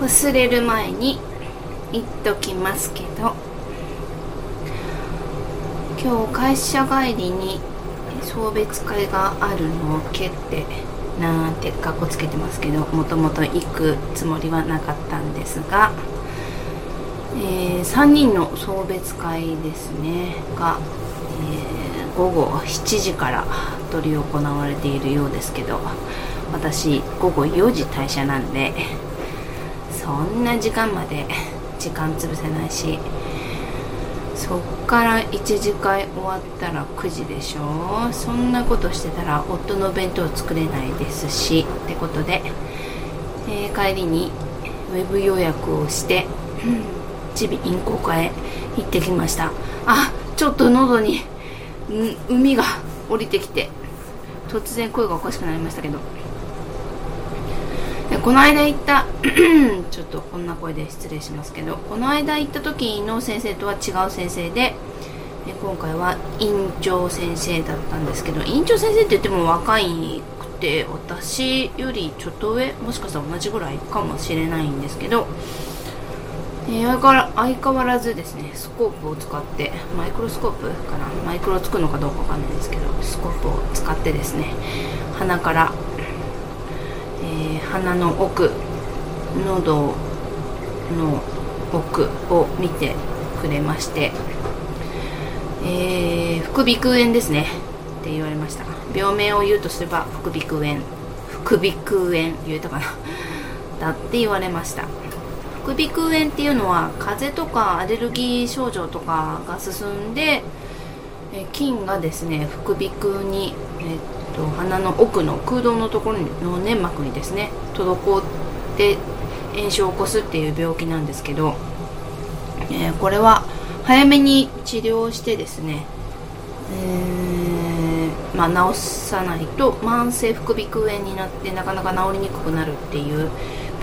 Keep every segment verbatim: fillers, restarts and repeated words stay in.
忘れる前に言っときますけど、今日会社帰りに送別会があるのを決定なんてカッコつけてますけど、もともと行くつもりはなかったんですが、えー、さんにんの送別会ですねが、えー、午後しちじから執り行われているようですけど、私午後よじ退社なんで、そんな時間まで時間潰せないし、そっから一次会終わったらくじでしょ。そんなことしてたら夫の弁当作れないですし、ってことで、えー、帰りにウェブ予約をして耳鼻咽喉科へ行ってきました。あ、ちょっと喉に海が降りてきて突然声がおかしくなりましたけど、でこの間行ったちょっとこんな声で失礼しますけど、この間行った時の先生とは違う先生で、で今回は院長先生だったんですけど、院長先生って言っても若いくて私よりちょっと上、もしかしたら同じぐらいかもしれないんですけど、えー、相変わらずですね、スコープを使って、マイクロスコープかな、マイクロつくのかどうかわかんないんですけど、スコープを使ってですね、鼻から、えー、鼻の奥、喉の奥を見てくれまして、えー、副鼻腔炎ですねって言われました。病名を言うとすれば副鼻腔炎、副鼻腔炎言えたかなだって言われました。副鼻腔炎っていうのは風邪とかアレルギー症状とかが進んで、え菌がですね、副鼻腔に、えっと、鼻の奥の空洞のところの粘膜にですね滞って炎症を起こすっていう病気なんですけど、えー、これは早めに治療してですね、えーまあ、治さないと慢性副鼻腔炎になってなかなか治りにくくなるっていう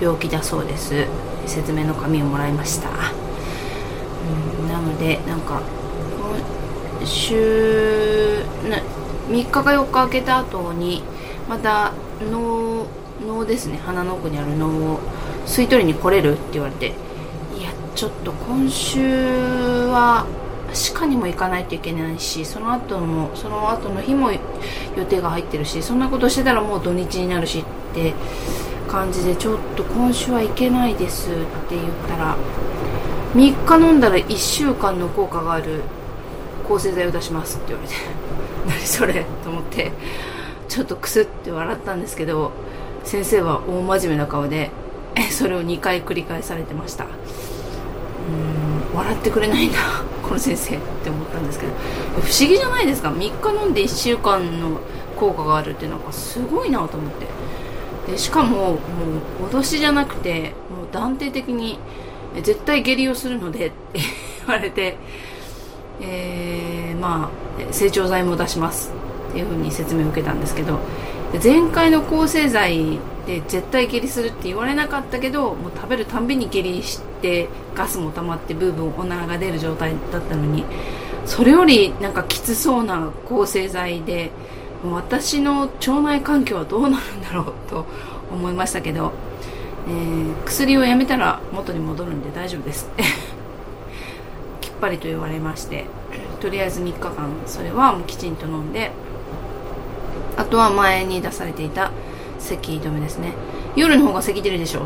病気だそうです。説明の紙をもらいました、うん、なのでなんか週なみっかかよっか空けた後にまた脳脳ですね、鼻の奥にある脳を吸い取りに来れるって言われて、いやちょっと今週は歯科にも行かないといけないし、その後もその後の日も予定が入ってるし、そんなことしてたらもう土日になるしって感じで、ちょっと今週はいけないですって言ったら、みっか飲んだらいっしゅうかんの効果がある抗生剤を出しますって言われて何それと思ってちょっとクスって笑ったんですけど、先生は大真面目な顔でそれをにかい繰り返されてました。うーん、笑ってくれないなこの先生って思ったんですけど、不思議じゃないですか。みっか飲んでいっしゅうかんの効果があるってなんかすごいなと思って、でしかも、もう脅しじゃなくてもう断定的に絶対下痢をするのでって言われて、えー、まあ整腸剤も出しますっていう風に説明を受けたんですけど、前回の抗生剤で絶対下痢するって言われなかったけど、もう食べるたんびに下痢してガスも溜まってブーブーおならが出る状態だったのに、それよりなんかきつそうな抗生剤で私の腸内環境はどうなるんだろうと思いましたけど、えー、薬をやめたら元に戻るんで大丈夫ですきっぱりと言われまして、とりあえずみっかかんそれはもうきちんと飲んで、あとは前に出されていた咳止めですね。夜の方が咳出るでしょっ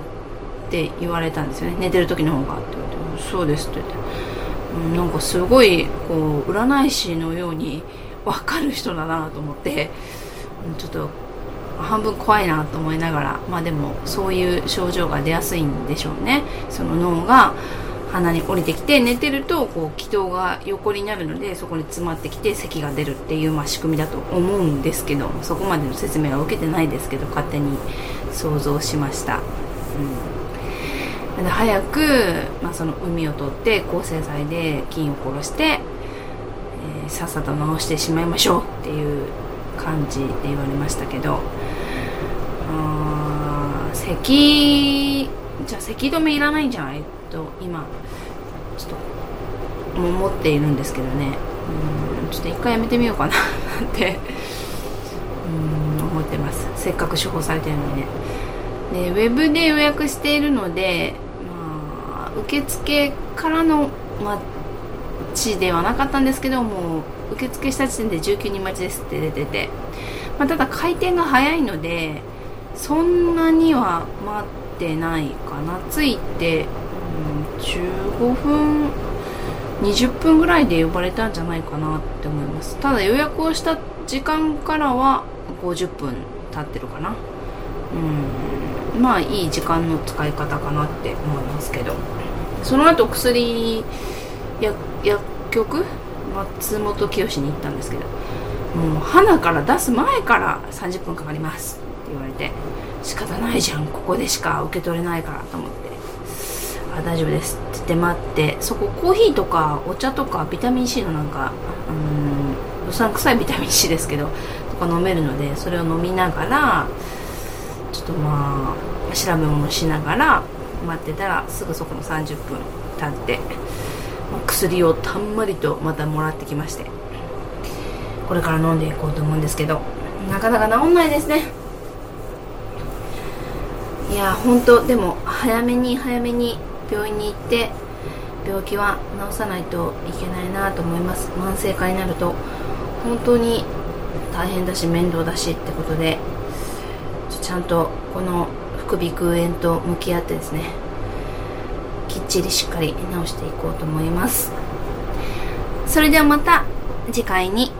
て言われたんですよね、寝てる時の方がって言われて、そうですって言って、うん、なんかすごいこう占い師のようにわかる人だなと思って、ちょっと半分怖いなと思いながら、まあでもそういう症状が出やすいんでしょうね。その脳が鼻に降りてきて、寝てるとこう気道が横になるのでそこに詰まってきて咳が出るっていう、まあ、仕組みだと思うんですけど、そこまでの説明は受けてないですけど勝手に想像しました、うん、で早く、まあ、その膿を取って抗生剤で菌を殺してさっさと直してしまいましょうっていう感じで言われましたけど、あー咳じゃあ咳止めいらないんじゃない？と今ちょっと思っているんですけどね、うーんちょっと一回やめてみようかなってうーん思ってます。せっかく処方されてるのにね、ね、ウェブで予約しているので、まあ、受付からの待ちではなかったんですけども、受付した時点でじゅうくにん待ちですって出てて、まあ、ただ回転が早いのでそんなには待ってないかな。着いて、うん、じゅうごふんにじゅっぷんぐらいで呼ばれたんじゃないかなって思います。ただ予約をした時間からはごじゅっぷん経ってるかな。うん、まあいい時間の使い方かなって思いますけど、その後薬や薬局松本清に行ったんですけど、もう花から出す前からさんじゅっぷんかかりますって言われて、仕方ないじゃん、ここでしか受け取れないからと思って、あ、大丈夫ですって言って待って、そこコーヒーとかお茶とかビタミン C のなんかうーんうさんくさいビタミン C ですけどとか飲めるので、それを飲みながらちょっとまあ調べもしながら待ってたら、すぐそこのさんじゅっぷん経って薬をたんまりとまたもらってきまして、これから飲んでいこうと思うんですけど、なかなか治んないですね。いや本当、でも早めに早めに病院に行って病気は治さないといけないなと思います。慢性化になると本当に大変だし面倒だしってことで、ちゃんとこの副鼻腔炎と向き合ってですね、きっちりしっかり治していこうと思います。それではまた次回に